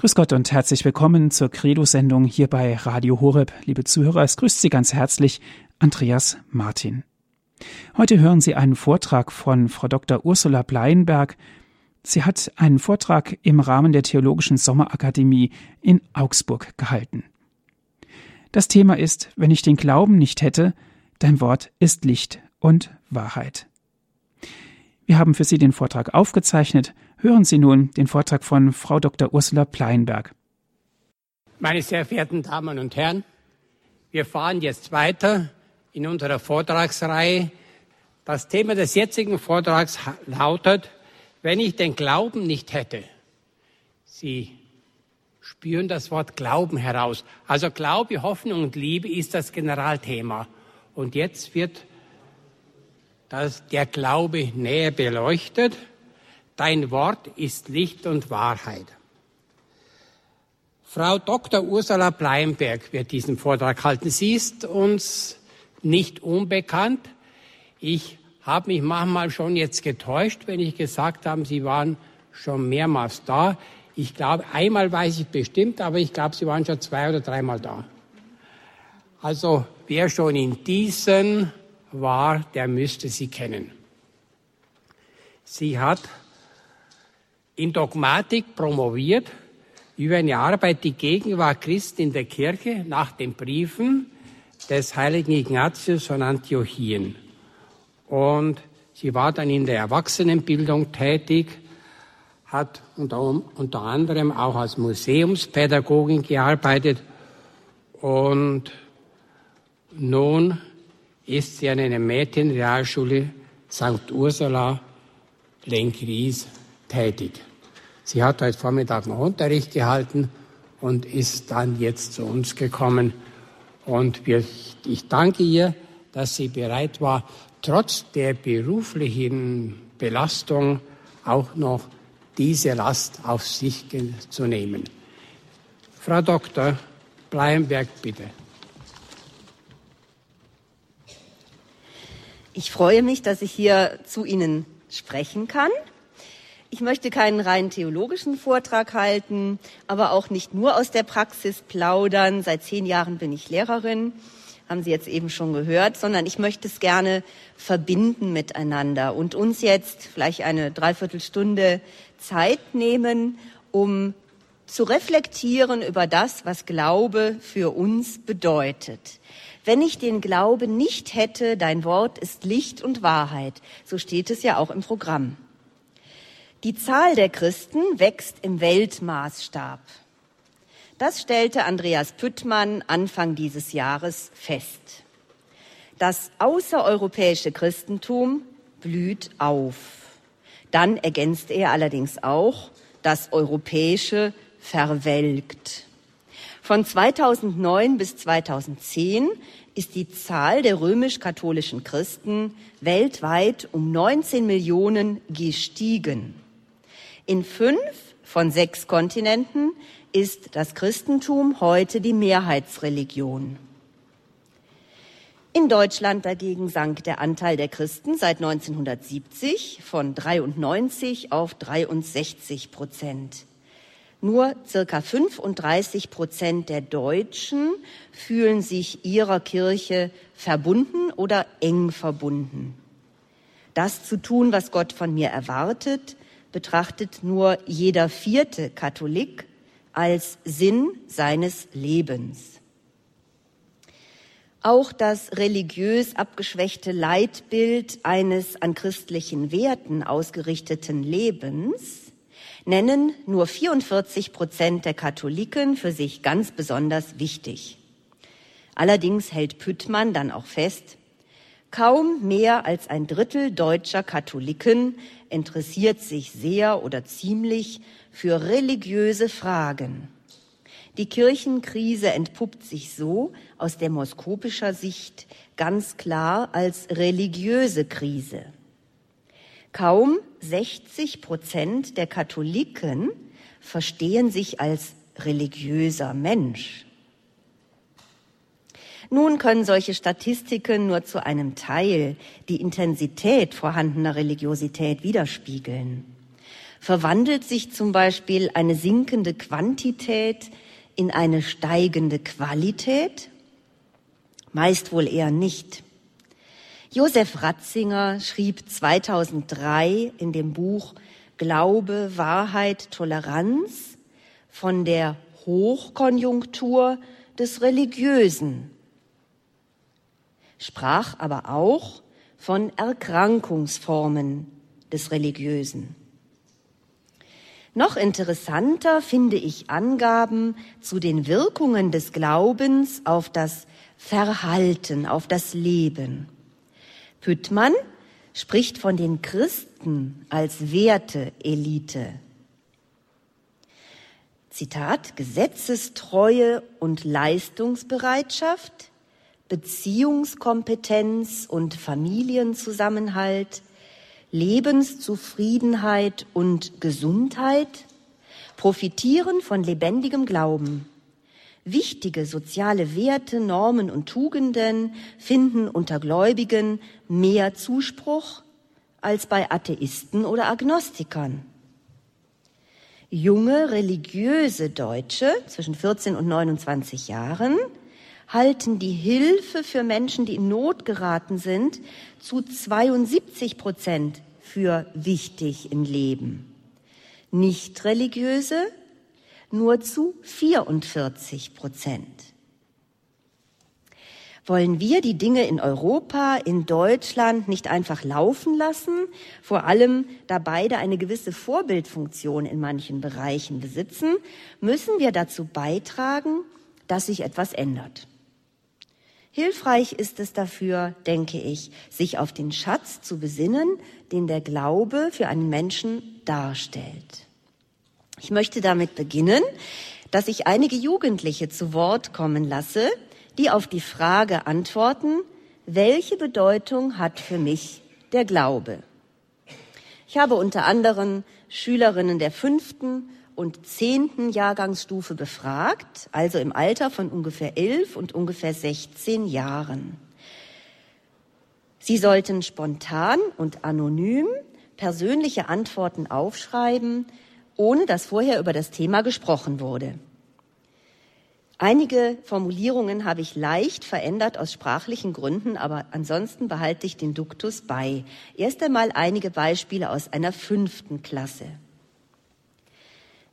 Grüß Gott und herzlich willkommen zur Credo-Sendung hier bei Radio Horeb. Liebe Zuhörer, es grüßt Sie ganz herzlich Andreas Martin. Heute hören Sie einen Vortrag von Frau Dr. Ursula Pleinberg. Sie hat einen Vortrag im Rahmen der Theologischen Sommerakademie in Augsburg gehalten. Das Thema ist, wenn ich den Glauben nicht hätte, dein Wort ist Licht und Wahrheit. Wir haben für Sie den Vortrag aufgezeichnet. Hören Sie nun den Vortrag von Frau Dr. Ursula Pleinberg. Meine sehr verehrten Damen und Herren, wir fahren jetzt weiter in unserer Vortragsreihe. Das Thema des jetzigen Vortrags lautet, wenn ich den Glauben nicht hätte. Sie spüren das Wort Glauben heraus. Also Glaube, Hoffnung und Liebe ist das Generalthema. Und jetzt wird der Glaube näher beleuchtet. Dein Wort ist Licht und Wahrheit. Frau Dr. Ursula Pleinberg wird diesen Vortrag halten. Sie ist uns nicht unbekannt. Ich habe mich manchmal schon jetzt getäuscht, wenn ich gesagt habe, Sie waren schon mehrmals da. Ich glaube, einmal weiß ich bestimmt, aber ich glaube, Sie waren schon 2 oder 3 Mal da. Also wer schon in diesen war, der müsste Sie kennen. Sie hat in Dogmatik promoviert über eine Arbeit, die Gegenwart Christi in der Kirche nach den Briefen des heiligen Ignatius von Antiochien. Und sie war dann in der Erwachsenenbildung tätig, hat unter anderem auch als Museumspädagogin gearbeitet und nun ist sie an einer Mädchenrealschule St. Ursula Lenkries tätig. Sie hat heute Vormittag noch Unterricht gehalten und ist dann jetzt zu uns gekommen. Und ich danke ihr, dass sie bereit war, trotz der beruflichen Belastung auch noch diese Last auf sich zu nehmen. Frau Dr. Pleienberg, bitte. Ich freue mich, dass ich hier zu Ihnen sprechen kann. Ich möchte keinen rein theologischen Vortrag halten, aber auch nicht nur aus der Praxis plaudern. Seit 10 Jahren bin ich Lehrerin, haben Sie jetzt eben schon gehört, sondern ich möchte es gerne verbinden miteinander und uns jetzt vielleicht eine Dreiviertelstunde Zeit nehmen, um zu reflektieren über das, was Glaube für uns bedeutet. Wenn ich den Glauben nicht hätte, dein Wort ist Licht und Wahrheit. So steht es ja auch im Programm. Die Zahl der Christen wächst im Weltmaßstab. Das stellte Andreas Püttmann Anfang dieses Jahres fest. Das außereuropäische Christentum blüht auf. Dann ergänzte er allerdings auch, das europäische verwelkt. Von 2009 bis 2010 ist die Zahl der römisch-katholischen Christen weltweit um 19 Millionen gestiegen. In 5 von 6 Kontinenten ist das Christentum heute die Mehrheitsreligion. In Deutschland dagegen sank der Anteil der Christen seit 1970 von 93 auf 63%. Nur circa 35% der Deutschen fühlen sich ihrer Kirche verbunden oder eng verbunden. Das zu tun, was Gott von mir erwartet, betrachtet nur jeder 4. Katholik als Sinn seines Lebens. Auch das religiös abgeschwächte Leitbild eines an christlichen Werten ausgerichteten Lebens nennen nur 44% der Katholiken für sich ganz besonders wichtig. Allerdings hält Püttmann dann auch fest, kaum mehr als 1/3 deutscher Katholiken interessiert sich sehr oder ziemlich für religiöse Fragen. Die Kirchenkrise entpuppt sich so aus demoskopischer Sicht ganz klar als religiöse Krise. Kaum 60% der Katholiken verstehen sich als religiöser Mensch. Nun können solche Statistiken nur zu einem Teil die Intensität vorhandener Religiosität widerspiegeln. verwandelt sich zum Beispiel eine sinkende Quantität in eine steigende Qualität? Meist wohl eher nicht. Josef Ratzinger schrieb 2003 in dem Buch Glaube, Wahrheit, Toleranz von der Hochkonjunktur des Religiösen, sprach aber auch von Erkrankungsformen des Religiösen. Noch interessanter finde ich Angaben zu den Wirkungen des Glaubens auf das Verhalten, auf das Leben. Püttmann spricht von den Christen als Werteelite. Zitat: Gesetzestreue und Leistungsbereitschaft, Beziehungskompetenz und Familienzusammenhalt, Lebenszufriedenheit und Gesundheit profitieren von lebendigem Glauben. Wichtige soziale Werte, Normen und Tugenden finden unter Gläubigen mehr Zuspruch als bei Atheisten oder Agnostikern. Junge religiöse Deutsche zwischen 14 und 29 Jahren halten die Hilfe für Menschen, die in Not geraten sind, zu 72% für wichtig im Leben. Nicht-religiöse nur zu 44%. Wollen wir die Dinge in Europa, in Deutschland nicht einfach laufen lassen, vor allem da beide eine gewisse Vorbildfunktion in manchen Bereichen besitzen, müssen wir dazu beitragen, dass sich etwas ändert. Hilfreich ist es dafür, denke ich, sich auf den Schatz zu besinnen, den der Glaube für einen Menschen darstellt. Ich möchte damit beginnen, dass ich einige Jugendliche zu Wort kommen lasse, die auf die Frage antworten, welche Bedeutung hat für mich der Glaube? Ich habe unter anderem Schülerinnen der 5. und 10. Jahrgangsstufe befragt, also im Alter von ungefähr 11 und ungefähr 16 Jahren. Sie sollten spontan und anonym persönliche Antworten aufschreiben, ohne dass vorher über das Thema gesprochen wurde. Einige Formulierungen habe ich leicht verändert aus sprachlichen Gründen, aber ansonsten behalte ich den Duktus bei. Erst einmal einige Beispiele aus einer 5. Klasse.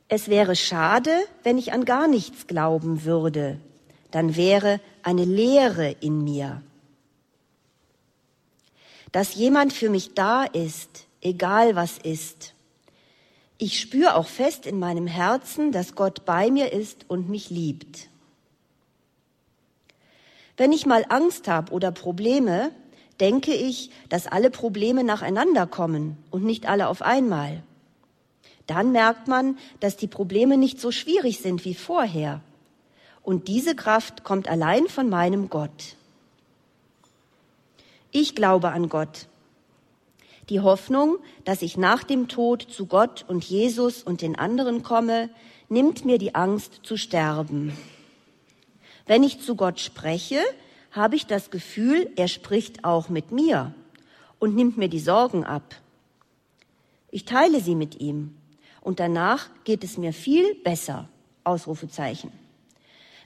Es wäre schade, wenn ich an gar nichts glauben würde. Dann wäre eine Leere in mir. Dass jemand für mich da ist, egal was ist. Ich spüre auch fest in meinem Herzen, dass Gott bei mir ist und mich liebt. Wenn ich mal Angst habe oder Probleme, denke ich, dass alle Probleme nacheinander kommen und nicht alle auf einmal. Dann merkt man, dass die Probleme nicht so schwierig sind wie vorher. Und diese Kraft kommt allein von meinem Gott. Ich glaube an Gott. Die Hoffnung, dass ich nach dem Tod zu Gott und Jesus und den anderen komme, nimmt mir die Angst zu sterben. Wenn ich zu Gott spreche, habe ich das Gefühl, er spricht auch mit mir und nimmt mir die Sorgen ab. Ich teile sie mit ihm und danach geht es mir viel besser, Ausrufezeichen.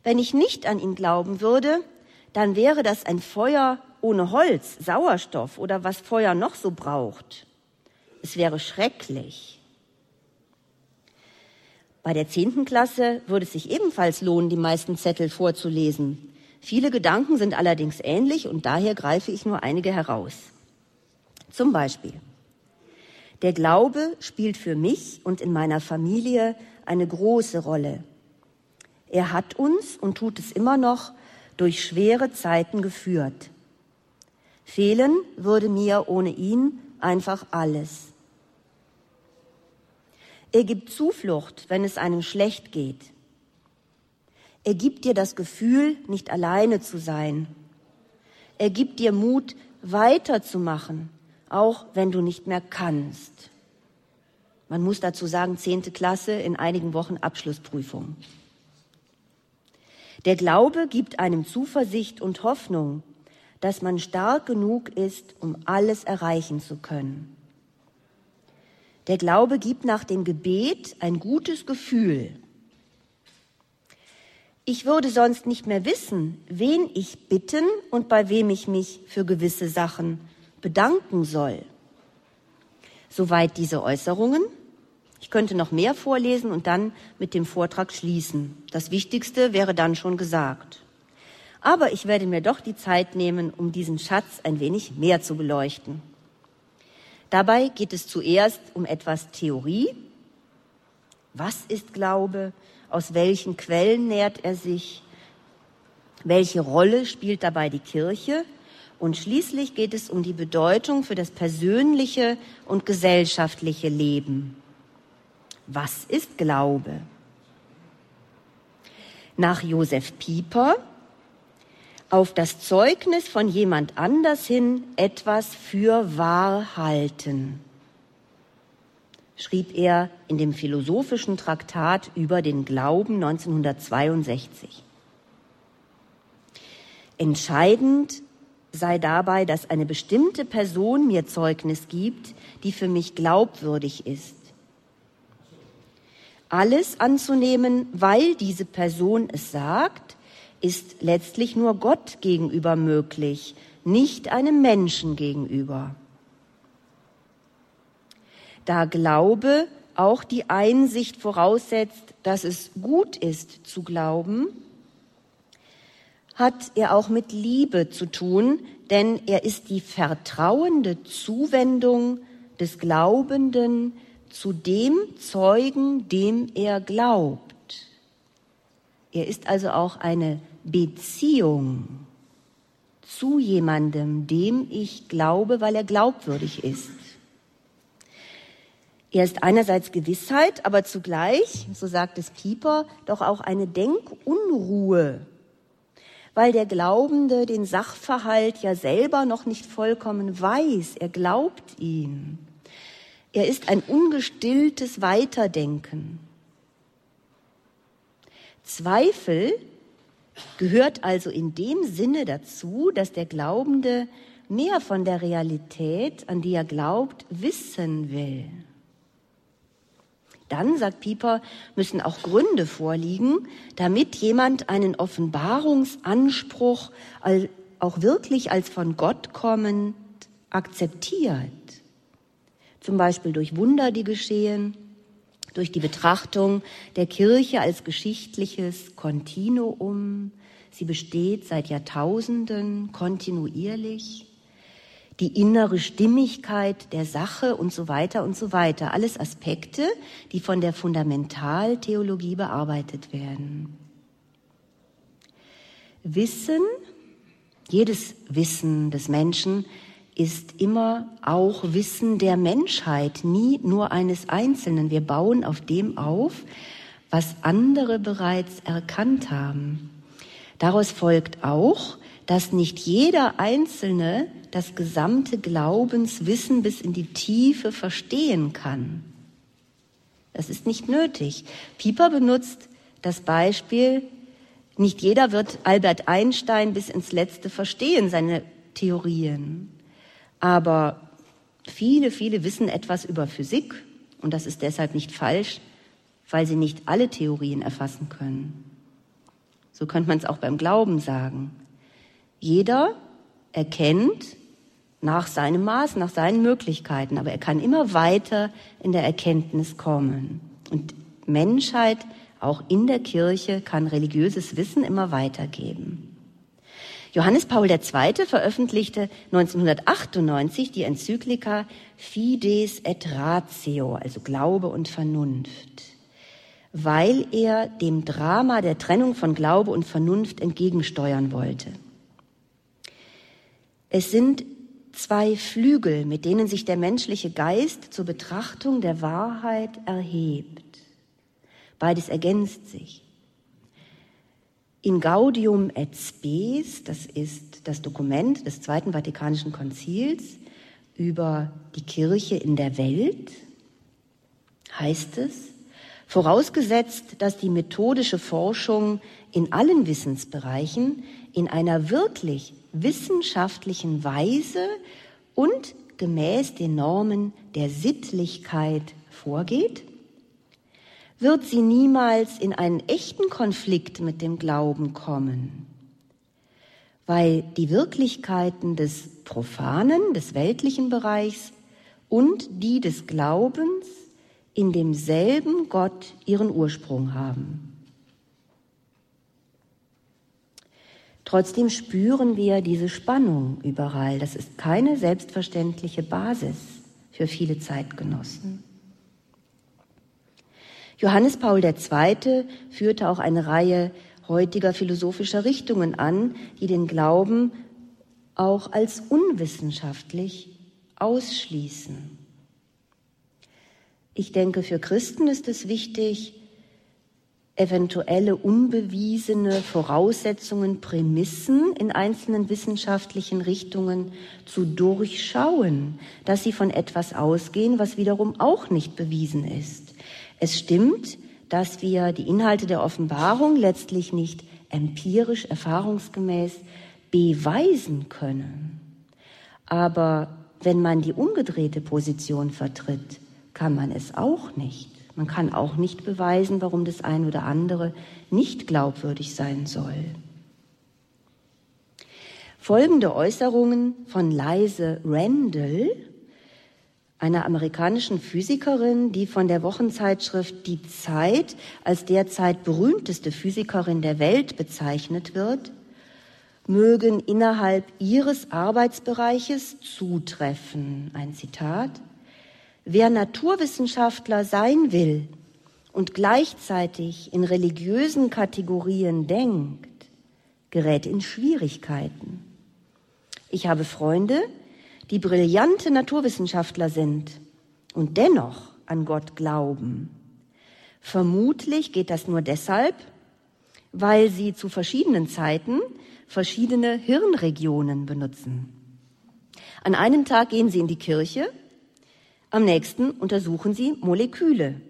Wenn ich nicht an ihn glauben würde, dann wäre das ein Feuer ohne Holz, Sauerstoff oder was Feuer noch so braucht. Es wäre schrecklich. Bei der 10. Klasse würde es sich ebenfalls lohnen, die meisten Zettel vorzulesen. Viele Gedanken sind allerdings ähnlich und daher greife ich nur einige heraus. Zum Beispiel: Der Glaube spielt für mich und in meiner Familie eine große Rolle. Er hat uns und tut es immer noch durch schwere Zeiten geführt. Fehlen würde mir ohne ihn einfach alles. Er gibt Zuflucht, wenn es einem schlecht geht. Er gibt dir das Gefühl, nicht alleine zu sein. Er gibt dir Mut, weiterzumachen, auch wenn du nicht mehr kannst. Man muss dazu sagen, 10. Klasse, in einigen Wochen Abschlussprüfung. Der Glaube gibt einem Zuversicht und Hoffnung, dass man stark genug ist, um alles erreichen zu können. Der Glaube gibt nach dem Gebet ein gutes Gefühl. Ich würde sonst nicht mehr wissen, wen ich bitten und bei wem ich mich für gewisse Sachen bedanken soll. Soweit diese Äußerungen. Ich könnte noch mehr vorlesen und dann mit dem Vortrag schließen. Das Wichtigste wäre dann schon gesagt. Aber ich werde mir doch die Zeit nehmen, um diesen Schatz ein wenig mehr zu beleuchten. Dabei geht es zuerst um etwas Theorie. Was ist Glaube? Aus welchen Quellen nährt er sich? Welche Rolle spielt dabei die Kirche? Und schließlich geht es um die Bedeutung für das persönliche und gesellschaftliche Leben. Was ist Glaube? Nach Josef Pieper: auf das Zeugnis von jemand anders hin etwas für wahr halten, schrieb er in dem philosophischen Traktat über den Glauben 1962. Entscheidend sei dabei, dass eine bestimmte Person mir Zeugnis gibt, die für mich glaubwürdig ist. Alles anzunehmen, weil diese Person es sagt, ist letztlich nur Gott gegenüber möglich, nicht einem Menschen gegenüber. Da Glaube auch die Einsicht voraussetzt, dass es gut ist zu glauben, hat er auch mit Liebe zu tun, denn er ist die vertrauende Zuwendung des Glaubenden zu dem Zeugen, dem er glaubt. Er ist also auch eine Beziehung zu jemandem, dem ich glaube, weil er glaubwürdig ist. Er ist einerseits Gewissheit, aber zugleich, so sagt es Pieper, doch auch eine Denkunruhe, weil der Glaubende den Sachverhalt ja selber noch nicht vollkommen weiß. Er glaubt ihn. Er ist ein ungestilltes Weiterdenken. Zweifel gehört also in dem Sinne dazu, dass der Glaubende mehr von der Realität, an die er glaubt, wissen will. Dann, sagt Pieper, müssen auch Gründe vorliegen, damit jemand einen Offenbarungsanspruch auch wirklich als von Gott kommend akzeptiert. Zum Beispiel durch Wunder, die geschehen, durch die Betrachtung der Kirche als geschichtliches Kontinuum. Sie besteht seit Jahrtausenden kontinuierlich. Die innere Stimmigkeit der Sache und so weiter und so weiter. Alles Aspekte, die von der Fundamentaltheologie bearbeitet werden. Wissen, jedes Wissen des Menschen ist immer auch Wissen der Menschheit, nie nur eines Einzelnen. Wir bauen auf dem auf, was andere bereits erkannt haben. Daraus folgt auch, dass nicht jeder Einzelne das gesamte Glaubenswissen bis in die Tiefe verstehen kann. Das ist nicht nötig. Pieper benutzt das Beispiel, nicht jeder wird Albert Einstein bis ins Letzte verstehen, seine Theorien. Aber viele, viele wissen etwas über Physik und das ist deshalb nicht falsch, weil sie nicht alle Theorien erfassen können. So könnte man es auch beim Glauben sagen. Jeder erkennt nach seinem Maß, nach seinen Möglichkeiten, aber er kann immer weiter in der Erkenntnis kommen. Und Menschheit, auch in der Kirche, kann religiöses Wissen immer weitergeben. Johannes Paul II. Veröffentlichte 1998 die Enzyklika Fides et Ratio, also Glaube und Vernunft, weil er dem Drama der Trennung von Glaube und Vernunft entgegensteuern wollte. Es sind zwei Flügel, mit denen sich der menschliche Geist zur Betrachtung der Wahrheit erhebt. Beides ergänzt sich. In Gaudium et Spes, das ist das Dokument des Zweiten Vatikanischen Konzils über die Kirche in der Welt, heißt es, vorausgesetzt, dass die methodische Forschung in allen Wissensbereichen in einer wirklich wissenschaftlichen Weise und gemäß den Normen der Sittlichkeit vorgeht, wird sie niemals in einen echten Konflikt mit dem Glauben kommen, weil die Wirklichkeiten des Profanen, des weltlichen Bereichs und die des Glaubens in demselben Gott ihren Ursprung haben. Trotzdem spüren wir diese Spannung überall. Das ist keine selbstverständliche Basis für viele Zeitgenossen. Johannes Paul II. Führte auch eine Reihe heutiger philosophischer Richtungen an, die den Glauben auch als unwissenschaftlich ausschließen. Ich denke, für Christen ist es wichtig, eventuelle unbewiesene Voraussetzungen, Prämissen in einzelnen wissenschaftlichen Richtungen zu durchschauen, dass sie von etwas ausgehen, was wiederum auch nicht bewiesen ist. Es stimmt, dass wir die Inhalte der Offenbarung letztlich nicht empirisch, erfahrungsgemäß beweisen können. Aber wenn man die umgedrehte Position vertritt, kann man es auch nicht. Man kann auch nicht beweisen, warum das ein oder andere nicht glaubwürdig sein soll. Folgende Äußerungen von Lisa Randall, einer amerikanischen Physikerin, die von der Wochenzeitschrift Die Zeit als derzeit berühmteste Physikerin der Welt bezeichnet wird, mögen innerhalb ihres Arbeitsbereiches zutreffen. Ein Zitat: Wer Naturwissenschaftler sein will und gleichzeitig in religiösen Kategorien denkt, gerät in Schwierigkeiten. Ich habe Freunde, die brillante Naturwissenschaftler sind und dennoch an Gott glauben. Vermutlich geht das nur deshalb, weil sie zu verschiedenen Zeiten verschiedene Hirnregionen benutzen. An einem Tag gehen sie in die Kirche, am nächsten untersuchen sie Moleküle.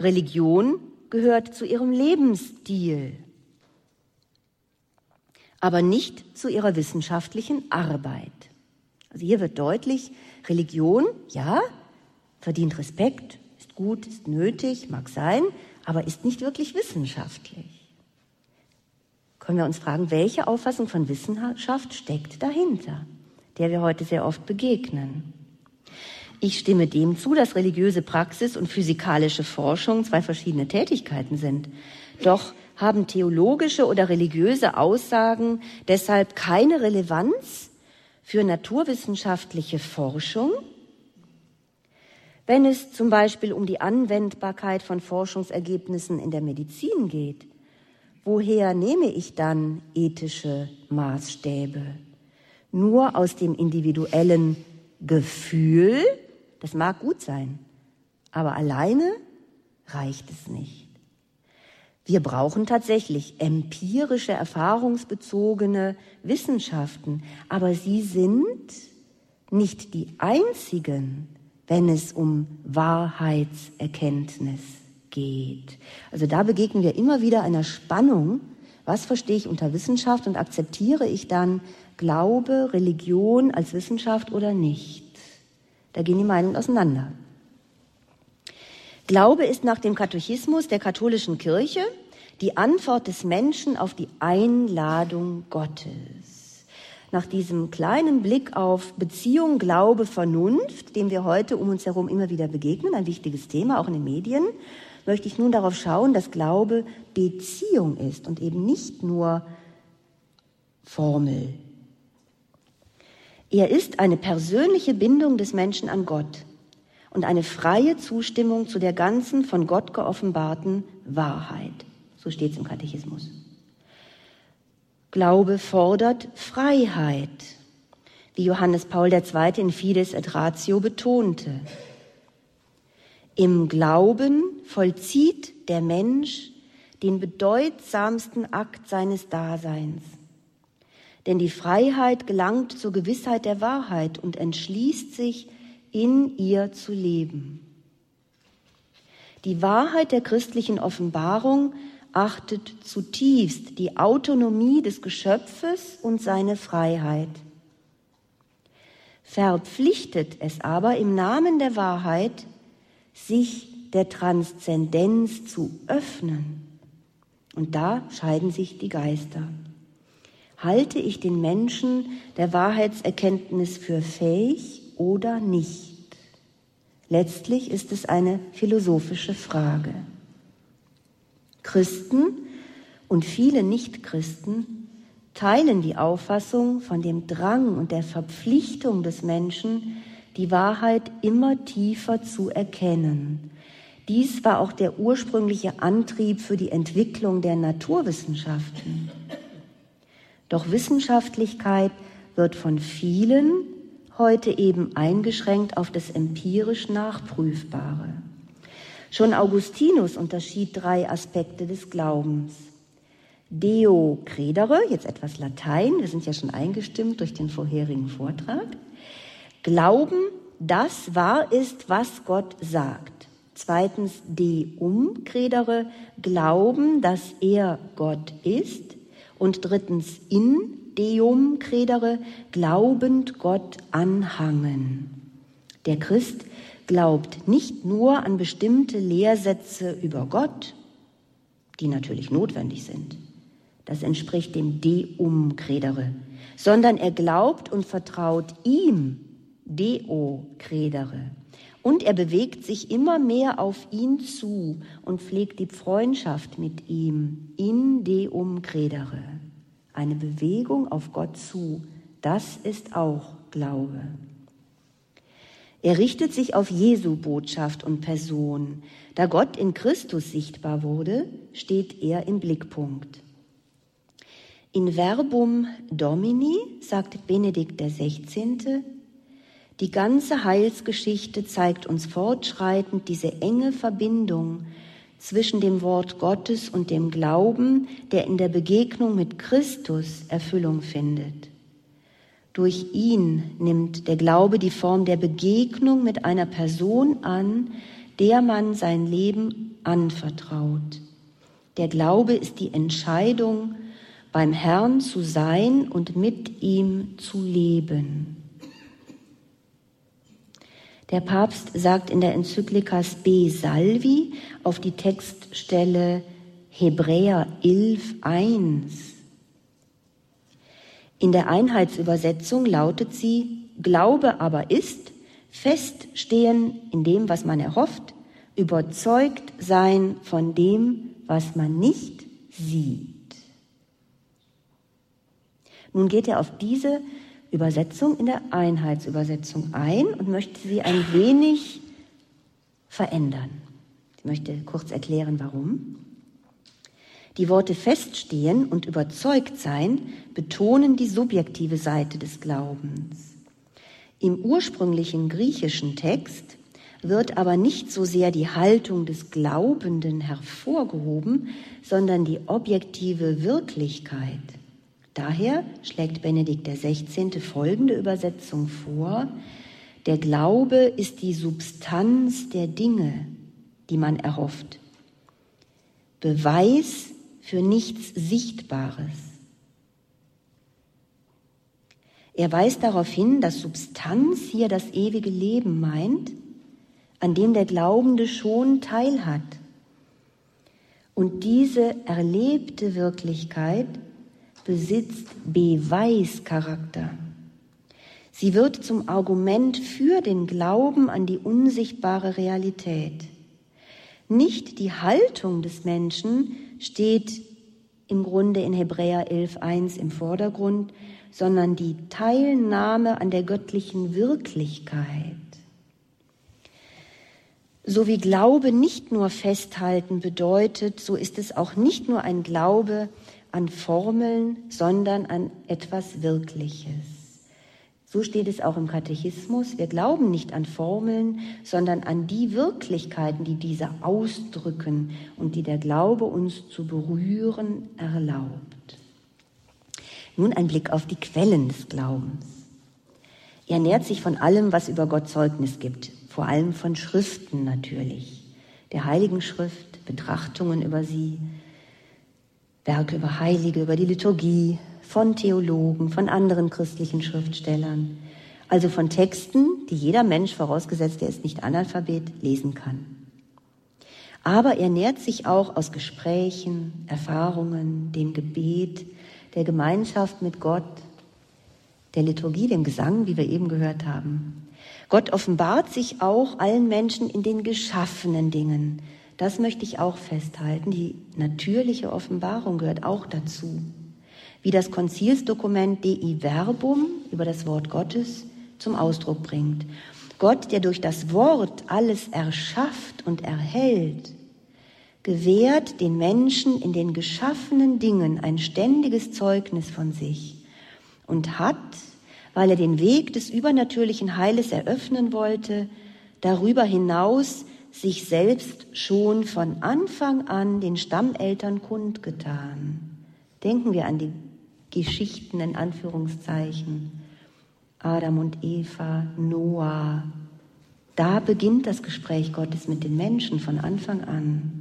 Religion gehört zu ihrem Lebensstil, aber nicht zu ihrer wissenschaftlichen Arbeit. Also hier wird deutlich, Religion, ja, verdient Respekt, ist gut, ist nötig, mag sein, aber ist nicht wirklich wissenschaftlich. Können wir uns fragen, welche Auffassung von Wissenschaft steckt dahinter, der wir heute sehr oft begegnen? Ich stimme dem zu, dass religiöse Praxis und physikalische Forschung zwei verschiedene Tätigkeiten sind. Doch haben theologische oder religiöse Aussagen deshalb keine Relevanz für naturwissenschaftliche Forschung, wenn es zum Beispiel um die Anwendbarkeit von Forschungsergebnissen in der Medizin geht. Woher nehme ich dann ethische Maßstäbe? Nur aus dem individuellen Gefühl? Das mag gut sein, aber alleine reicht es nicht. Wir brauchen tatsächlich empirische, erfahrungsbezogene Wissenschaften, aber sie sind nicht die einzigen, wenn es um Wahrheitserkenntnis geht. Also da begegnen wir immer wieder einer Spannung. Was verstehe ich unter Wissenschaft und akzeptiere ich dann Glaube, Religion als Wissenschaft oder nicht? Da gehen die Meinungen auseinander. Glaube ist nach dem Katechismus der katholischen Kirche die Antwort des Menschen auf die Einladung Gottes. Nach diesem kleinen Blick auf Beziehung, Glaube, Vernunft, dem wir heute um uns herum immer wieder begegnen, ein wichtiges Thema, auch in den Medien, möchte ich nun darauf schauen, dass Glaube Beziehung ist und eben nicht nur Formel. Er ist eine persönliche Bindung des Menschen an Gott und eine freie Zustimmung zu der ganzen von Gott geoffenbarten Wahrheit. So steht es im Katechismus. Glaube fordert Freiheit, wie Johannes Paul II. In Fides et Ratio betonte. Im Glauben vollzieht der Mensch den bedeutsamsten Akt seines Daseins. Denn die Freiheit gelangt zur Gewissheit der Wahrheit und entschließt sich, in ihr zu leben. Die Wahrheit der christlichen Offenbarung achtet zutiefst die Autonomie des Geschöpfes und seine Freiheit. verpflichtet es aber im Namen der Wahrheit, sich der Transzendenz zu öffnen. Und da scheiden sich die Geister. Halte ich den Menschen der Wahrheitserkenntnis für fähig oder nicht? Letztlich ist es eine philosophische Frage. Christen und viele Nichtchristen teilen die Auffassung von dem Drang und der Verpflichtung des Menschen, die Wahrheit immer tiefer zu erkennen. Dies war auch der ursprüngliche Antrieb für die Entwicklung der Naturwissenschaften. Doch Wissenschaftlichkeit wird von vielen heute eben eingeschränkt auf das empirisch Nachprüfbare. Schon Augustinus unterschied 3 Aspekte des Glaubens. Deo credere, jetzt etwas Latein, wir sind ja schon eingestimmt durch den vorherigen Vortrag. Glauben, das wahr ist, was Gott sagt. 2. Deum credere, glauben, dass er Gott ist. Und 3. in Deum credere, glaubend Gott anhangen. Der Christ glaubt nicht nur an bestimmte Lehrsätze über Gott, die natürlich notwendig sind. Das entspricht dem Deum credere. Sondern er glaubt und vertraut ihm, Deo credere. Und er bewegt sich immer mehr auf ihn zu und pflegt die Freundschaft mit ihm, in Deum credere. Eine Bewegung auf Gott zu, das ist auch Glaube. Er richtet sich auf Jesu Botschaft und Person. Da Gott in Christus sichtbar wurde, steht er im Blickpunkt. In Verbum Domini sagt Benedikt XVI., die ganze Heilsgeschichte zeigt uns fortschreitend diese enge Verbindung zwischen dem Wort Gottes und dem Glauben, der in der Begegnung mit Christus Erfüllung findet. Durch ihn nimmt der Glaube die Form der Begegnung mit einer Person an, der man sein Leben anvertraut. Der Glaube ist die Entscheidung, beim Herrn zu sein und mit ihm zu leben. Der Papst sagt in der Enzyklika Spes Salvi auf die Textstelle Hebräer 11,1. In der Einheitsübersetzung lautet sie: Glaube aber ist feststehen in dem, was man erhofft, überzeugt sein von dem, was man nicht sieht. Nun geht er auf diese Übersetzung in der Einheitsübersetzung ein und möchte sie ein wenig verändern. Ich möchte kurz erklären, warum. Die Worte feststehen und überzeugt sein betonen die subjektive Seite des Glaubens. Im ursprünglichen griechischen Text wird aber nicht so sehr die Haltung des Glaubenden hervorgehoben, sondern die objektive Wirklichkeit. Daher schlägt Benedikt XVI. Folgende Übersetzung vor: Der Glaube ist die Substanz der Dinge, die man erhofft. Beweis für nichts Sichtbares. Er weist darauf hin, dass Substanz hier das ewige Leben meint, an dem der Glaubende schon teil hat. Und diese erlebte Wirklichkeit besitzt Beweischarakter. Sie wird zum Argument für den Glauben an die unsichtbare Realität. Nicht die Haltung des Menschen steht im Grunde in Hebräer 11,1 im Vordergrund, sondern die Teilnahme an der göttlichen Wirklichkeit. So wie Glaube nicht nur festhalten bedeutet, so ist es auch nicht nur ein Glaube an Formeln, sondern an etwas Wirkliches. So steht es auch im Katechismus. Wir glauben nicht an Formeln, sondern an die Wirklichkeiten, die diese ausdrücken und die der Glaube uns zu berühren erlaubt. Nun ein Blick auf die Quellen des Glaubens. Er nährt sich von allem, was über Gott Zeugnis gibt, vor allem von Schriften natürlich, der Heiligen Schrift, Betrachtungen über sie, Werke über Heilige, über die Liturgie, von Theologen, von anderen christlichen Schriftstellern. also von Texten, die jeder Mensch, vorausgesetzt er ist nicht Analphabet, lesen kann. Aber er nährt sich auch aus Gesprächen, Erfahrungen, dem Gebet, der Gemeinschaft mit Gott, der Liturgie, dem Gesang, wie wir eben gehört haben. Gott offenbart sich auch allen Menschen in den geschaffenen Dingen. Das möchte ich auch festhalten. Die natürliche Offenbarung gehört auch dazu. Wie das Konzilsdokument Dei Verbum über das Wort Gottes zum Ausdruck bringt. Gott, der durch das Wort alles erschafft und erhält, gewährt den Menschen in den geschaffenen Dingen ein ständiges Zeugnis von sich und hat, weil er den Weg des übernatürlichen Heiles eröffnen wollte, darüber hinaus sich selbst schon von Anfang an den Stammeltern kundgetan. Denken wir an die Geschichten in Anführungszeichen. Adam und Eva, Noah. Da beginnt das Gespräch Gottes mit den Menschen von Anfang an.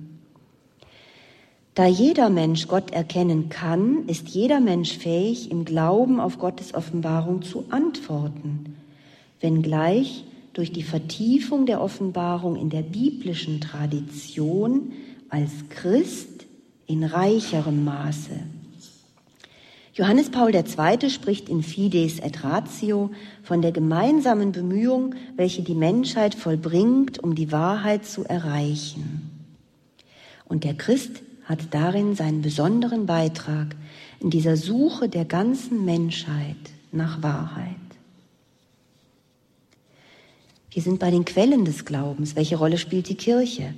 Da jeder Mensch Gott erkennen kann, ist jeder Mensch fähig, im Glauben auf Gottes Offenbarung zu antworten, wenngleich durch die Vertiefung der Offenbarung in der biblischen Tradition als Christ in reicherem Maße. Johannes Paul II. Spricht in Fides et Ratio von der gemeinsamen Bemühung, welche die Menschheit vollbringt, um die Wahrheit zu erreichen. Und der Christ hat darin seinen besonderen Beitrag in dieser Suche der ganzen Menschheit nach Wahrheit. Wir sind bei den Quellen des Glaubens. Welche Rolle spielt die Kirche?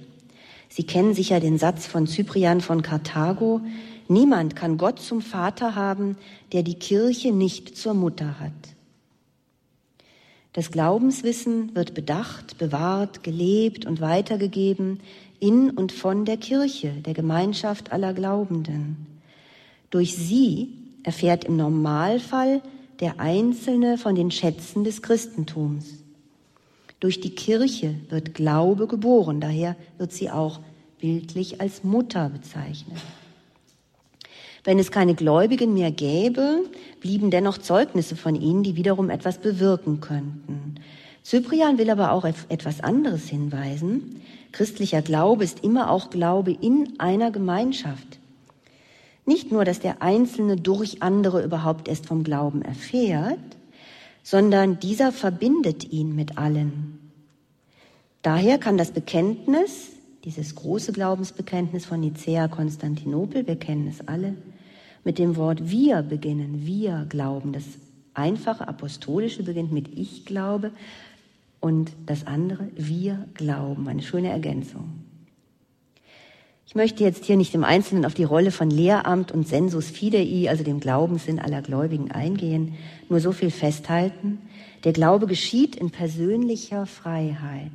Sie kennen sicher den Satz von Cyprian von Karthago: Niemand kann Gott zum Vater haben, der die Kirche nicht zur Mutter hat. Das Glaubenswissen wird bedacht, bewahrt, gelebt und weitergegeben in und von der Kirche, der Gemeinschaft aller Glaubenden. Durch sie erfährt im Normalfall der Einzelne von den Schätzen des Christentums. Durch die Kirche wird Glaube geboren, daher wird sie auch bildlich als Mutter bezeichnet. Wenn es keine Gläubigen mehr gäbe, blieben dennoch Zeugnisse von ihnen, die wiederum etwas bewirken könnten. Cyprian will aber auch auf etwas anderes hinweisen. Christlicher Glaube ist immer auch Glaube in einer Gemeinschaft. Nicht nur, dass der Einzelne durch andere überhaupt erst vom Glauben erfährt, sondern dieser verbindet ihn mit allen. Daher kann das Bekenntnis, dieses große Glaubensbekenntnis von Nicäa Konstantinopel, wir kennen es alle, mit dem Wort wir beginnen, wir glauben. Das einfache Apostolische beginnt mit ich glaube und das andere wir glauben. Eine schöne Ergänzung. Ich möchte jetzt hier nicht im Einzelnen auf die Rolle von Lehramt und Sensus Fidei, also dem Glaubenssinn aller Gläubigen, eingehen, nur so viel festhalten. Der Glaube geschieht in persönlicher Freiheit.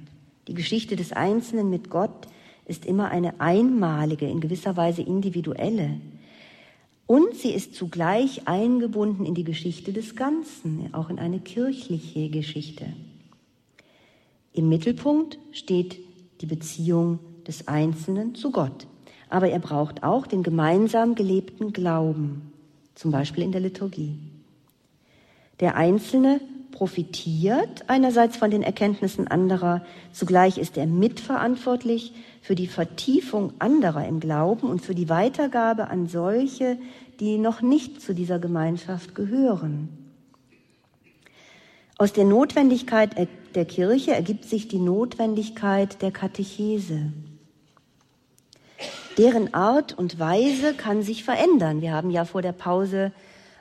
Die Geschichte des Einzelnen mit Gott ist immer eine einmalige, in gewisser Weise individuelle. Und sie ist zugleich eingebunden in die Geschichte des Ganzen, auch in eine kirchliche Geschichte. Im Mittelpunkt steht die Beziehung des Einzelnen zu Gott. Aber er braucht auch den gemeinsam gelebten Glauben, zum Beispiel in der Liturgie. Der Einzelne profitiert einerseits von den Erkenntnissen anderer, zugleich ist er mitverantwortlich für die Vertiefung anderer im Glauben und für die Weitergabe an solche, die noch nicht zu dieser Gemeinschaft gehören. Aus der Notwendigkeit der Kirche ergibt sich die Notwendigkeit der Katechese. Deren Art und Weise kann sich verändern. Wir haben ja vor der Pause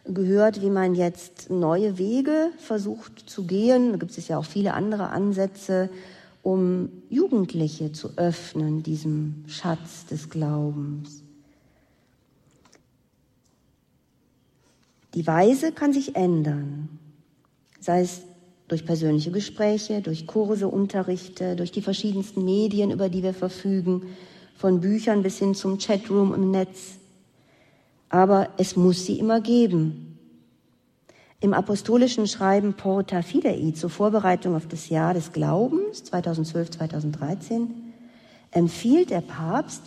gehört, wie man jetzt neue Wege versucht zu gehen. Da gibt es ja auch viele andere Ansätze, um Jugendliche zu öffnen, diesem Schatz des Glaubens. Die Weise kann sich ändern, sei es durch persönliche Gespräche, durch Kurse, Unterrichte, durch die verschiedensten Medien, über die wir verfügen, von Büchern bis hin zum Chatroom im Netz. Aber es muss sie immer geben. Im apostolischen Schreiben Porta Fidei zur Vorbereitung auf das Jahr des Glaubens 2012-2013 empfiehlt der Papst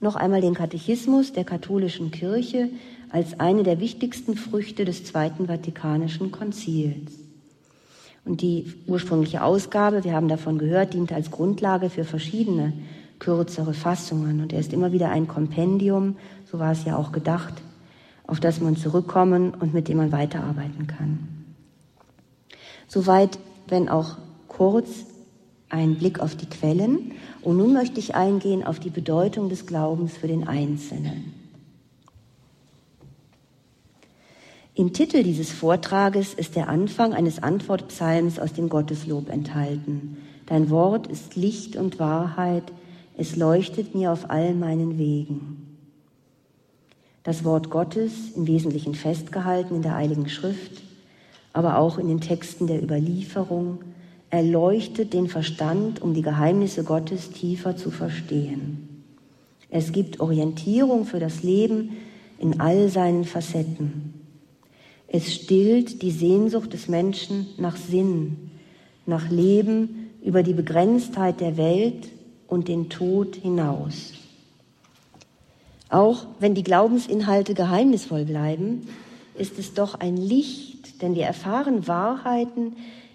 noch einmal den Katechismus der katholischen Kirche als eine der wichtigsten Früchte des Zweiten Vatikanischen Konzils. Und die ursprüngliche Ausgabe, wir haben davon gehört, diente als Grundlage für verschiedene kürzere Fassungen. Und er ist immer wieder ein Kompendium, so war es ja auch gedacht, auf das man zurückkommen und mit dem man weiterarbeiten kann. Soweit, wenn auch kurz, ein Blick auf die Quellen. Und nun möchte ich eingehen auf die Bedeutung des Glaubens für den Einzelnen. Im Titel dieses Vortrages ist der Anfang eines Antwortpsalms aus dem Gotteslob enthalten. Dein Wort ist Licht und Wahrheit, es leuchtet mir auf all meinen Wegen. Das Wort Gottes, im Wesentlichen festgehalten in der Heiligen Schrift, aber auch in den Texten der Überlieferung, erleuchtet den Verstand, um die Geheimnisse Gottes tiefer zu verstehen. Es gibt Orientierung für das Leben in all seinen Facetten. Es stillt die Sehnsucht des Menschen nach Sinn, nach Leben über die Begrenztheit der Welt und den Tod hinaus. Auch wenn die Glaubensinhalte geheimnisvoll bleiben, ist es doch ein Licht, denn wir erfahren Wahrheiten,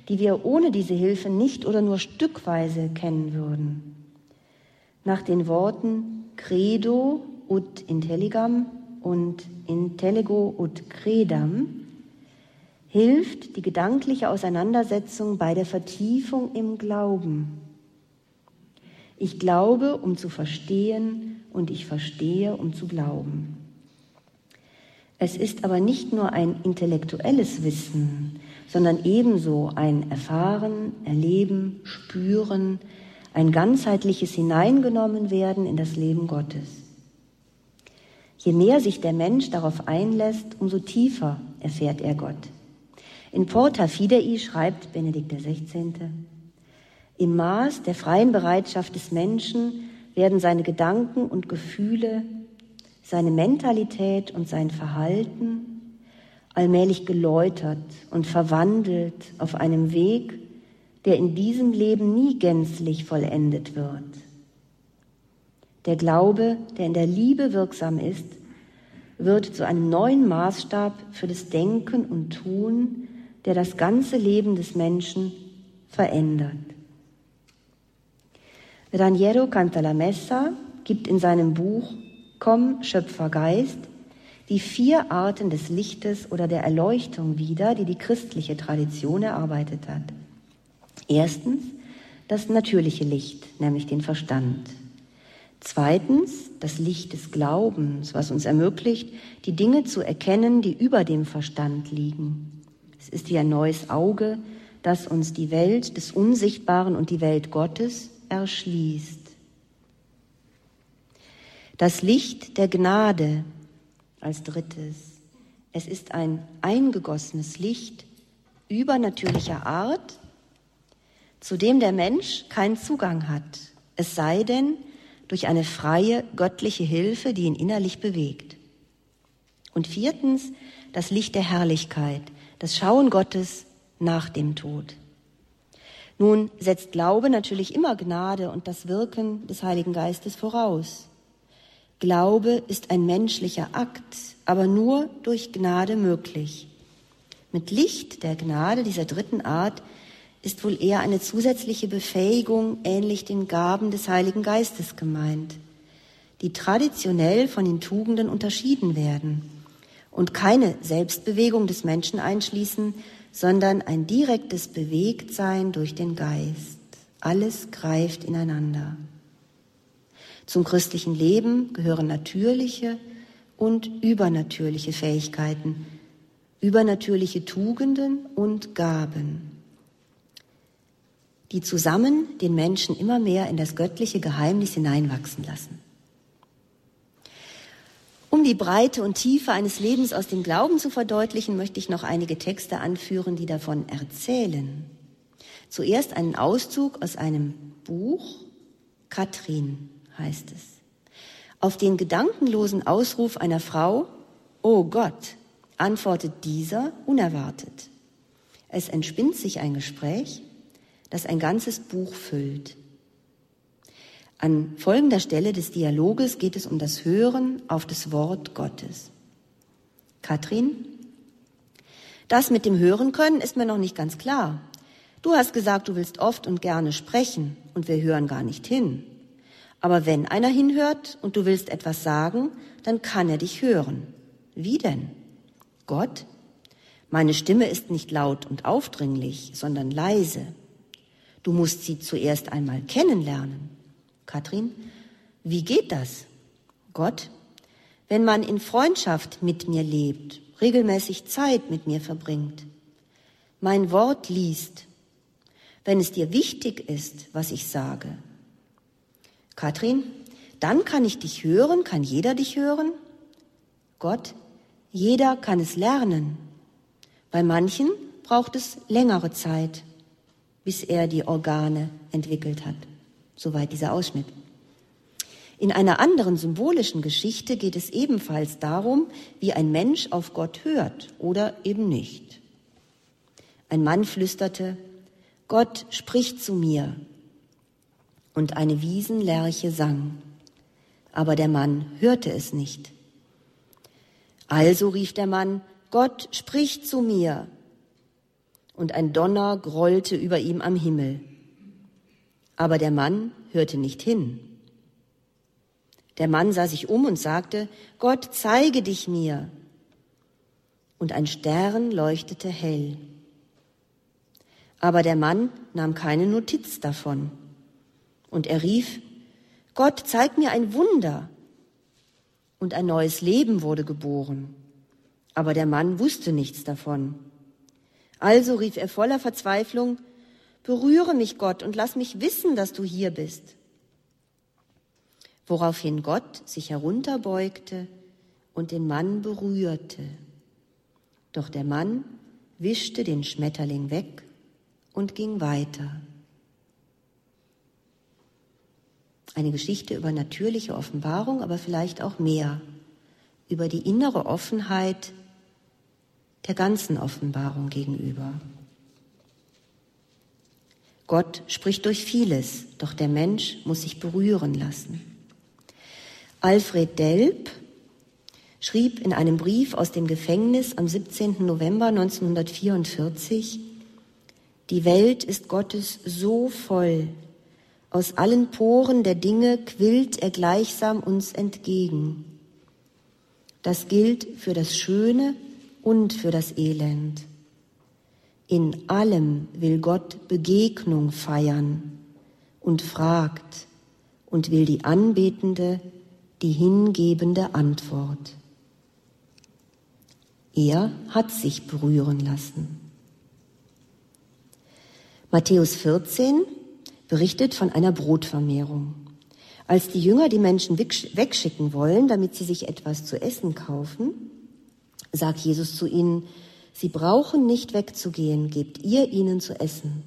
die wir ohne diese Hilfe nicht oder nur stückweise kennen würden. Nach den Worten Credo ut intelligam und intellego ut credam hilft die gedankliche Auseinandersetzung bei der Vertiefung im Glauben. Ich glaube, um zu verstehen, und ich verstehe, um zu glauben. Es ist aber nicht nur ein intellektuelles Wissen, sondern ebenso ein Erfahren, Erleben, Spüren, ein ganzheitliches Hineingenommenwerden in das Leben Gottes. Je mehr sich der Mensch darauf einlässt, umso tiefer erfährt er Gott. In Porta Fidei schreibt Benedikt XVI. Im Maß der freien Bereitschaft des Menschen werden seine Gedanken und Gefühle, seine Mentalität und sein Verhalten allmählich geläutert und verwandelt auf einem Weg, der in diesem Leben nie gänzlich vollendet wird. Der Glaube, der in der Liebe wirksam ist, wird zu einem neuen Maßstab für das Denken und Tun, der das ganze Leben des Menschen verändert. Raniero Cantalamessa gibt in seinem Buch Komm, Schöpfergeist, die 4 Arten des Lichtes oder der Erleuchtung wieder, die die christliche Tradition erarbeitet hat. Erstens das natürliche Licht, nämlich den Verstand. Zweitens das Licht des Glaubens, was uns ermöglicht, die Dinge zu erkennen, die über dem Verstand liegen. Es ist wie ein neues Auge, das uns die Welt des Unsichtbaren und die Welt Gottes erschließt. Das Licht der Gnade. Als drittes, es ist ein eingegossenes Licht übernatürlicher Art, zu dem der Mensch keinen Zugang hat, es sei denn durch eine freie göttliche Hilfe, die ihn innerlich bewegt. Und viertens, das Licht der Herrlichkeit, das Schauen Gottes nach dem Tod. Nun setzt Glaube natürlich immer Gnade und das Wirken des Heiligen Geistes voraus. Glaube ist ein menschlicher Akt, aber nur durch Gnade möglich. Mit Licht der Gnade, dieser dritten Art, ist wohl eher eine zusätzliche Befähigung, ähnlich den Gaben des Heiligen Geistes gemeint, die traditionell von den Tugenden unterschieden werden und keine Selbstbewegung des Menschen einschließen, sondern ein direktes Bewegtsein durch den Geist. Alles greift ineinander. Zum christlichen Leben gehören natürliche und übernatürliche Fähigkeiten, übernatürliche Tugenden und Gaben, die zusammen den Menschen immer mehr in das göttliche Geheimnis hineinwachsen lassen. Um die Breite und Tiefe eines Lebens aus dem Glauben zu verdeutlichen, möchte ich noch einige Texte anführen, die davon erzählen. Zuerst einen Auszug aus einem Buch, Katrin heißt es. Auf den gedankenlosen Ausruf einer Frau, oh Gott, antwortet dieser unerwartet. Es entspinnt sich ein Gespräch, das ein ganzes Buch füllt. An folgender Stelle des Dialoges geht es um das Hören auf das Wort Gottes. Katrin, das mit dem Hören können ist mir noch nicht ganz klar. Du hast gesagt, du willst oft und gerne sprechen und wir hören gar nicht hin. Aber wenn einer hinhört und du willst etwas sagen, dann kann er dich hören. Wie denn? Gott? Meine Stimme ist nicht laut und aufdringlich, sondern leise. Du musst sie zuerst einmal kennenlernen. Katrin, wie geht das? Gott, wenn man in Freundschaft mit mir lebt, regelmäßig Zeit mit mir verbringt, mein Wort liest, wenn es dir wichtig ist, was ich sage. Katrin, dann kann ich dich hören, kann jeder dich hören? Gott, jeder kann es lernen. Bei manchen braucht es längere Zeit, bis er die Organe entwickelt hat. Soweit dieser Ausschnitt. In einer anderen symbolischen Geschichte geht es ebenfalls darum, wie ein Mensch auf Gott hört oder eben nicht. Ein Mann flüsterte, Gott spricht zu mir. Und eine Wiesenlerche sang. Aber der Mann hörte es nicht. Also rief der Mann, Gott spricht zu mir. Und ein Donner grollte über ihm am Himmel. Aber der Mann hörte nicht hin. Der Mann sah sich um und sagte, Gott, zeige dich mir. Und ein Stern leuchtete hell. Aber der Mann nahm keine Notiz davon. Und er rief, Gott, zeig mir ein Wunder. Und ein neues Leben wurde geboren. Aber der Mann wusste nichts davon. Also rief er voller Verzweiflung, berühre mich, Gott, und lass mich wissen, dass du hier bist. Woraufhin Gott sich herunterbeugte und den Mann berührte. Doch der Mann wischte den Schmetterling weg und ging weiter. Eine Geschichte über natürliche Offenbarung, aber vielleicht auch mehr. Über die innere Offenheit der ganzen Offenbarung gegenüber. Gott spricht durch vieles, doch der Mensch muss sich berühren lassen. Alfred Delp schrieb in einem Brief aus dem Gefängnis am 17. November 1944, die Welt ist Gottes so voll, aus allen Poren der Dinge quillt er gleichsam uns entgegen. Das gilt für das Schöne und für das Elend. In allem will Gott Begegnung feiern und fragt und will die Anbetende, die hingebende Antwort. Er hat sich berühren lassen. Matthäus 14 berichtet von einer Brotvermehrung. Als die Jünger die Menschen wegschicken wollen, damit sie sich etwas zu essen kaufen, sagt Jesus zu ihnen, sie brauchen nicht wegzugehen, gebt ihr ihnen zu essen.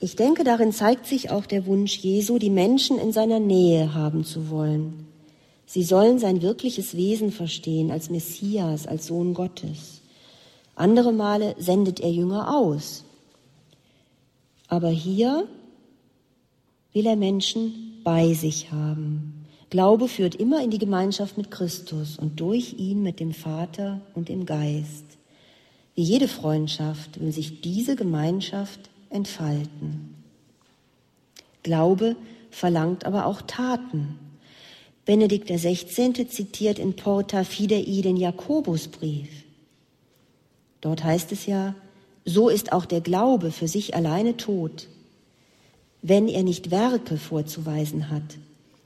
Ich denke, darin zeigt sich auch der Wunsch Jesu, die Menschen in seiner Nähe haben zu wollen. Sie sollen sein wirkliches Wesen verstehen, als Messias, als Sohn Gottes. Andere Male sendet er Jünger aus. Aber hier will er Menschen bei sich haben. Glaube führt immer in die Gemeinschaft mit Christus und durch ihn mit dem Vater und dem Geist. Wie jede Freundschaft will sich diese Gemeinschaft entfalten. Glaube verlangt aber auch Taten. Benedikt XVI. Zitiert in Porta Fidei den Jakobusbrief. Dort heißt es ja, so ist auch der Glaube für sich alleine tot, wenn er nicht Werke vorzuweisen hat.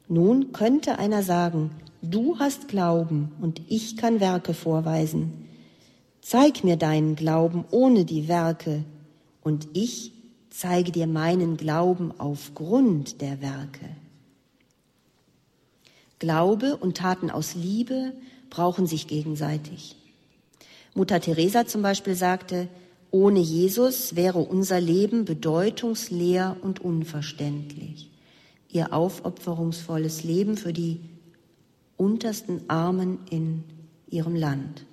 Nun könnte einer sagen, du hast Glauben und ich kann Werke vorweisen. Zeig mir deinen Glauben ohne die Werke und ich zeige dir meinen Glauben aufgrund der Werke. Glaube und Taten aus Liebe brauchen sich gegenseitig. Mutter Teresa zum Beispiel sagte, ohne Jesus wäre unser Leben bedeutungsleer und unverständlich. Ihr aufopferungsvolles Leben für die untersten Armen in ihrem Land.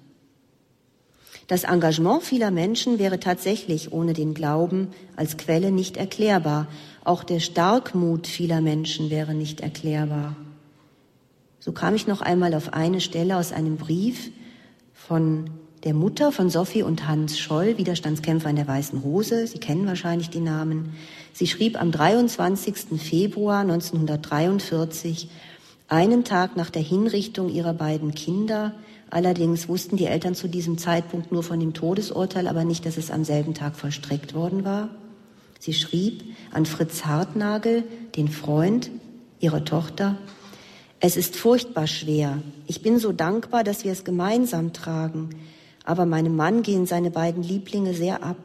Das Engagement vieler Menschen wäre tatsächlich ohne den Glauben als Quelle nicht erklärbar. Auch der Starkmut vieler Menschen wäre nicht erklärbar. So kam ich noch einmal auf eine Stelle aus einem Brief von der Mutter von Sophie und Hans Scholl, Widerstandskämpfer in der Weißen Rose. Sie kennen wahrscheinlich die Namen. Sie schrieb am 23. Februar 1943, einen Tag nach der Hinrichtung ihrer beiden Kinder. Allerdings wussten die Eltern zu diesem Zeitpunkt nur von dem Todesurteil, aber nicht, dass es am selben Tag vollstreckt worden war. Sie schrieb an Fritz Hartnagel, den Freund ihrer Tochter: Es ist furchtbar schwer. Ich bin so dankbar, dass wir es gemeinsam tragen. Aber meinem Mann gehen seine beiden Lieblinge sehr ab.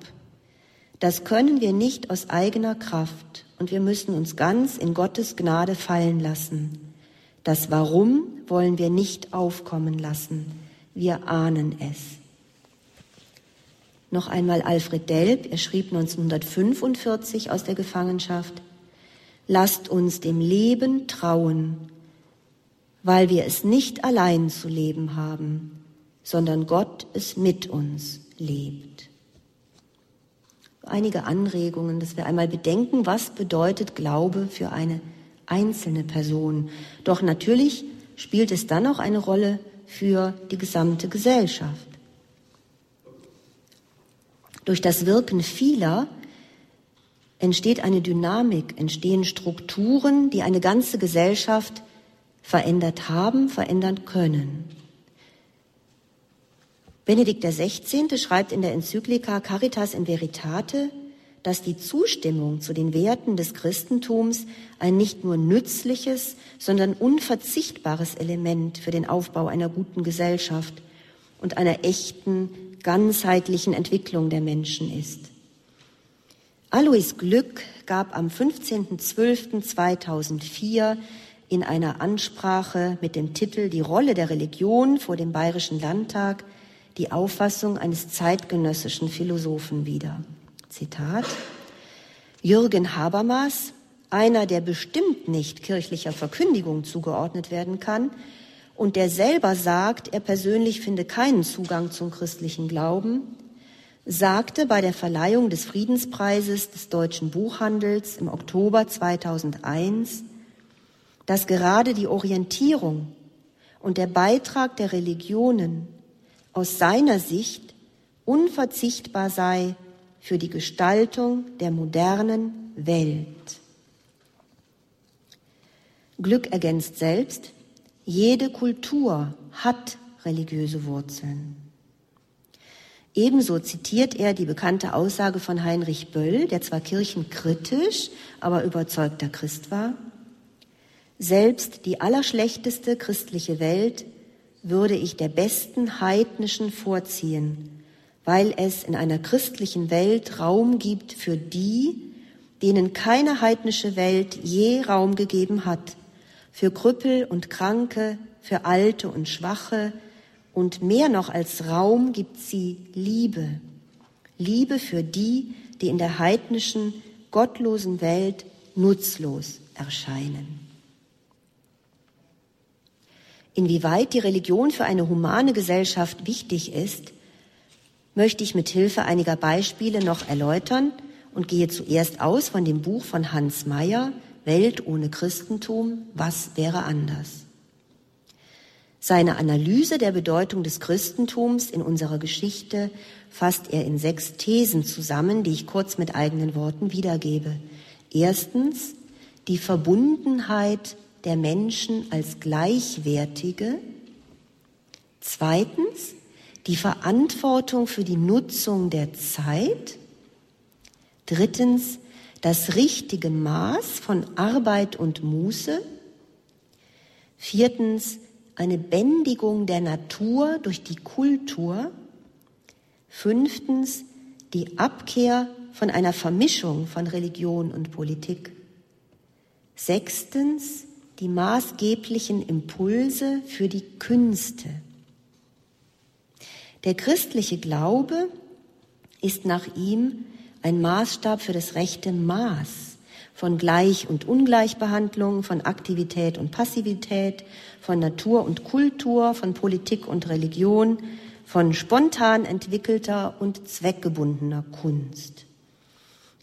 Das können wir nicht aus eigener Kraft und wir müssen uns ganz in Gottes Gnade fallen lassen. Das Warum wollen wir nicht aufkommen lassen. Wir ahnen es. Noch einmal Alfred Delp, er schrieb 1945 aus der Gefangenschaft: Lasst uns dem Leben trauen, weil wir es nicht allein zu leben haben, sondern Gott es mit uns lebt. Einige Anregungen, dass wir einmal bedenken, was bedeutet Glaube für eine einzelne Person. Doch natürlich spielt es dann auch eine Rolle für die gesamte Gesellschaft. Durch das Wirken vieler entsteht eine Dynamik, entstehen Strukturen, die eine ganze Gesellschaft verändert haben, verändern können. Benedikt XVI. Schreibt in der Enzyklika Caritas in Veritate, dass die Zustimmung zu den Werten des Christentums ein nicht nur nützliches, sondern unverzichtbares Element für den Aufbau einer guten Gesellschaft und einer echten, ganzheitlichen Entwicklung der Menschen ist. Alois Glück gab am 15.12.2004 in einer Ansprache mit dem Titel »Die Rolle der Religion« vor dem Bayerischen Landtag die Auffassung eines zeitgenössischen Philosophen wieder. Zitat: Jürgen Habermas, einer, der bestimmt nicht kirchlicher Verkündigung zugeordnet werden kann und der selber sagt, er persönlich finde keinen Zugang zum christlichen Glauben, sagte bei der Verleihung des Friedenspreises des Deutschen Buchhandels im Oktober 2001, dass gerade die Orientierung und der Beitrag der Religionen aus seiner Sicht unverzichtbar sei für die Gestaltung der modernen Welt. Glück ergänzt selbst: Jede Kultur hat religiöse Wurzeln. Ebenso zitiert er die bekannte Aussage von Heinrich Böll, der zwar kirchenkritisch, aber überzeugter Christ war: Selbst die allerschlechteste christliche Welt würde ich der besten heidnischen vorziehen, weil es in einer christlichen Welt Raum gibt für die, denen keine heidnische Welt je Raum gegeben hat, für Krüppel und Kranke, für Alte und Schwache, und mehr noch als Raum gibt sie Liebe. Liebe für die, die in der heidnischen, gottlosen Welt nutzlos erscheinen. Inwieweit die Religion für eine humane Gesellschaft wichtig ist, möchte ich mit Hilfe einiger Beispiele noch erläutern und gehe zuerst aus von dem Buch von Hans Meyer, Welt ohne Christentum, was wäre anders? Seine Analyse der Bedeutung des Christentums in unserer Geschichte fasst er in 6 Thesen zusammen, die ich kurz mit eigenen Worten wiedergebe. Erstens, die Verbundenheit der Menschen als Gleichwertige. Zweitens, die Verantwortung für die Nutzung der Zeit. Drittens, das richtige Maß von Arbeit und Muße. Viertens, eine Bändigung der Natur durch die Kultur. Fünftens, die Abkehr von einer Vermischung von Religion und Politik. Sechstens, die maßgeblichen Impulse für die Künste. Der christliche Glaube ist nach ihm ein Maßstab für das rechte Maß von Gleich- und Ungleichbehandlung, von Aktivität und Passivität, von Natur und Kultur, von Politik und Religion, von spontan entwickelter und zweckgebundener Kunst.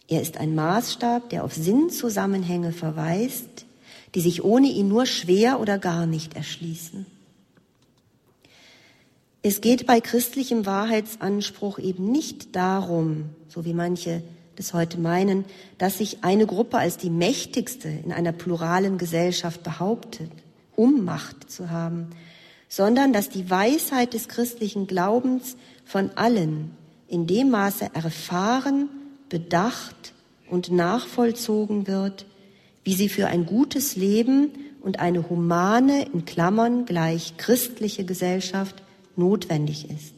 Er ist ein Maßstab, der auf Sinnzusammenhänge verweist, die sich ohne ihn nur schwer oder gar nicht erschließen. Es geht bei christlichem Wahrheitsanspruch eben nicht darum, so wie manche das heute meinen, dass sich eine Gruppe als die mächtigste in einer pluralen Gesellschaft behauptet, um Macht zu haben, sondern dass die Weisheit des christlichen Glaubens von allen in dem Maße erfahren, bedacht und nachvollzogen wird, wie sie für ein gutes Leben und eine humane, in Klammern gleich christliche Gesellschaft notwendig ist.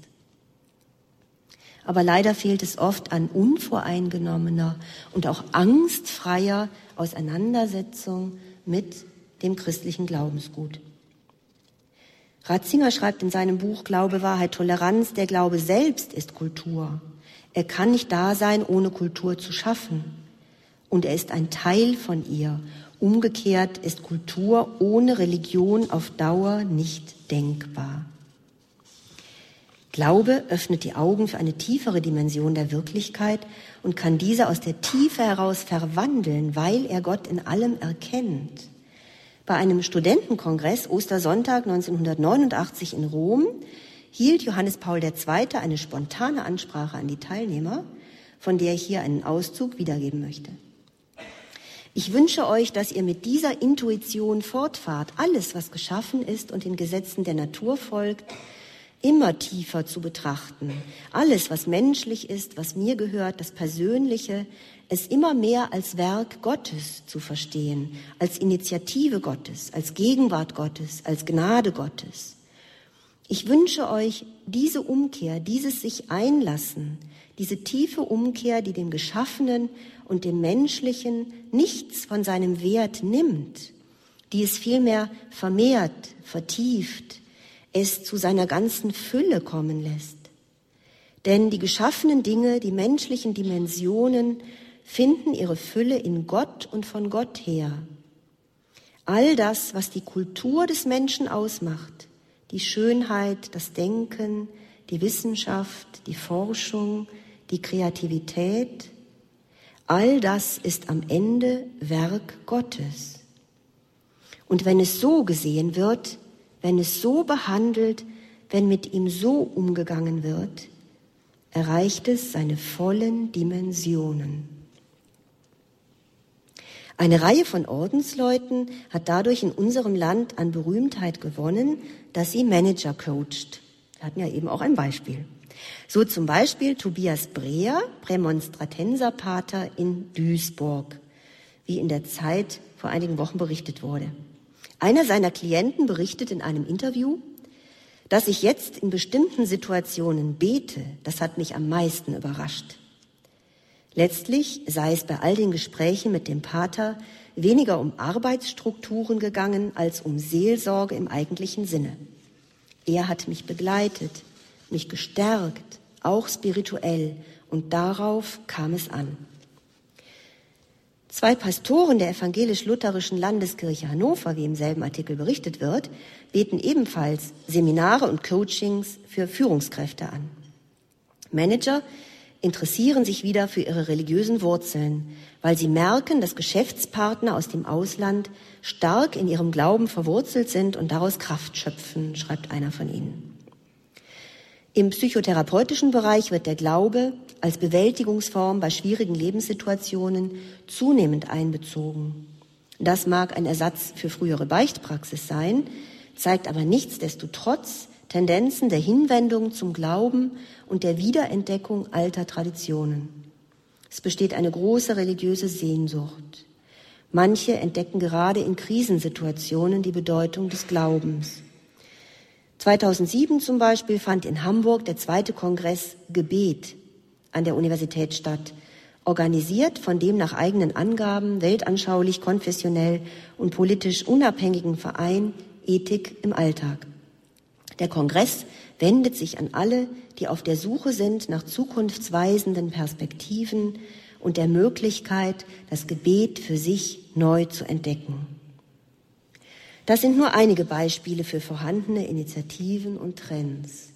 Aber leider fehlt es oft an unvoreingenommener und auch angstfreier Auseinandersetzung mit dem christlichen Glaubensgut. Ratzinger schreibt in seinem Buch Glaube, Wahrheit, Toleranz, der Glaube selbst ist Kultur. Er kann nicht da sein, ohne Kultur zu schaffen. Und er ist ein Teil von ihr. Umgekehrt ist Kultur ohne Religion auf Dauer nicht denkbar. Glaube öffnet die Augen für eine tiefere Dimension der Wirklichkeit und kann diese aus der Tiefe heraus verwandeln, weil er Gott in allem erkennt. Bei einem Studentenkongress Ostersonntag 1989 in Rom hielt Johannes Paul II. Eine spontane Ansprache an die Teilnehmer, von der ich hier einen Auszug wiedergeben möchte. Ich wünsche euch, dass ihr mit dieser Intuition fortfahrt, alles, was geschaffen ist und den Gesetzen der Natur folgt, immer tiefer zu betrachten. Alles, was menschlich ist, was mir gehört, das Persönliche, es immer mehr als Werk Gottes zu verstehen, als Initiative Gottes, als Gegenwart Gottes, als Gnade Gottes. Ich wünsche euch diese Umkehr, dieses sich einlassen, diese tiefe Umkehr, die dem Geschaffenen und dem Menschlichen nichts von seinem Wert nimmt, die es vielmehr vermehrt, vertieft, es zu seiner ganzen Fülle kommen lässt. Denn die geschaffenen Dinge, die menschlichen Dimensionen finden ihre Fülle in Gott und von Gott her. All das, was die Kultur des Menschen ausmacht, die Schönheit, das Denken, die Wissenschaft, die Forschung, die Kreativität, all das ist am Ende Werk Gottes. Und wenn es so gesehen wird, wenn es so behandelt, wenn mit ihm so umgegangen wird, erreicht es seine vollen Dimensionen. Eine Reihe von Ordensleuten hat dadurch in unserem Land an Berühmtheit gewonnen, dass sie Manager coacht. Wir hatten ja eben auch ein Beispiel. So zum Beispiel Tobias Breer, Prämonstratenserpater in Duisburg, wie in der Zeit vor einigen Wochen berichtet wurde. Einer seiner Klienten berichtet in einem Interview, dass ich jetzt in bestimmten Situationen bete, das hat mich am meisten überrascht. Letztlich sei es bei all den Gesprächen mit dem Pater weniger um Arbeitsstrukturen gegangen als um Seelsorge im eigentlichen Sinne. Er hat mich begleitet, mich gestärkt, auch spirituell, und darauf kam es an. Zwei Pastoren der evangelisch-lutherischen Landeskirche Hannover, wie im selben Artikel berichtet wird, bieten ebenfalls Seminare und Coachings für Führungskräfte an. Manager interessieren sich wieder für ihre religiösen Wurzeln, weil sie merken, dass Geschäftspartner aus dem Ausland stark in ihrem Glauben verwurzelt sind und daraus Kraft schöpfen, schreibt einer von ihnen. Im psychotherapeutischen Bereich wird der Glaube als Bewältigungsform bei schwierigen Lebenssituationen zunehmend einbezogen. Das mag ein Ersatz für frühere Beichtpraxis sein, zeigt aber nichtsdestotrotz Tendenzen der Hinwendung zum Glauben und der Wiederentdeckung alter Traditionen. Es besteht eine große religiöse Sehnsucht. Manche entdecken gerade in Krisensituationen die Bedeutung des Glaubens. 2007 zum Beispiel fand in Hamburg der zweite Kongress Gebet an der Universität statt, organisiert von dem nach eigenen Angaben weltanschaulich, konfessionell und politisch unabhängigen Verein Ethik im Alltag. Der Kongress wendet sich an alle, die auf der Suche sind nach zukunftsweisenden Perspektiven und der Möglichkeit, das Gebet für sich neu zu entdecken. Das sind nur einige Beispiele für vorhandene Initiativen und Trends.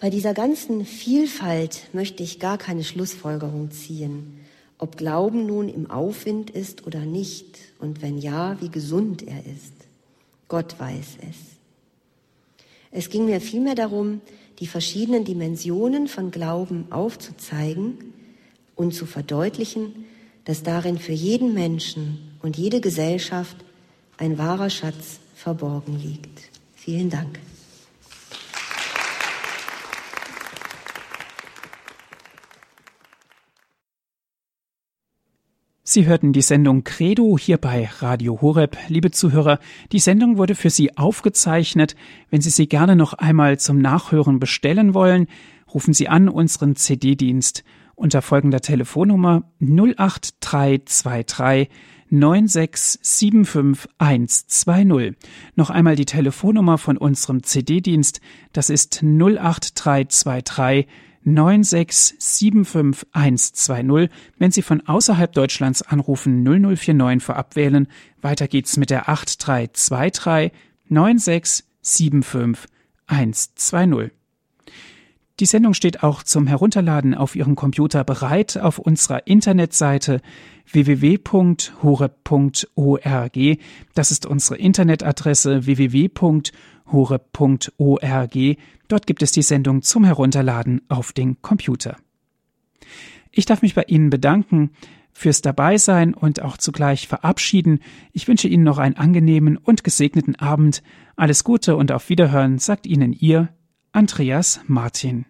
Bei dieser ganzen Vielfalt möchte ich gar keine Schlussfolgerung ziehen, ob Glauben nun im Aufwind ist oder nicht und wenn ja, wie gesund er ist. Gott weiß es. Es ging mir vielmehr darum, die verschiedenen Dimensionen von Glauben aufzuzeigen und zu verdeutlichen, dass darin für jeden Menschen und jede Gesellschaft ein wahrer Schatz verborgen liegt. Vielen Dank. Sie hörten die Sendung Credo hier bei Radio Horeb. Liebe Zuhörer, die Sendung wurde für Sie aufgezeichnet. Wenn Sie sie gerne noch einmal zum Nachhören bestellen wollen, rufen Sie an unseren CD-Dienst unter folgender Telefonnummer 08323 9675120. Noch einmal die Telefonnummer von unserem CD-Dienst, das ist 08323 9675120. Wenn Sie von außerhalb Deutschlands anrufen, 0049 vorab wählen. Weiter geht's mit der 8323 9675120. Die Sendung steht auch zum Herunterladen auf Ihrem Computer bereit auf unserer Internetseite www.horeb.org. Das ist unsere Internetadresse www.horeb.org. Dort gibt es die Sendung zum Herunterladen auf den Computer. Ich darf mich bei Ihnen bedanken fürs Dabeisein und auch zugleich verabschieden. Ich wünsche Ihnen noch einen angenehmen und gesegneten Abend. Alles Gute und auf Wiederhören sagt Ihnen Ihr Andreas Martin.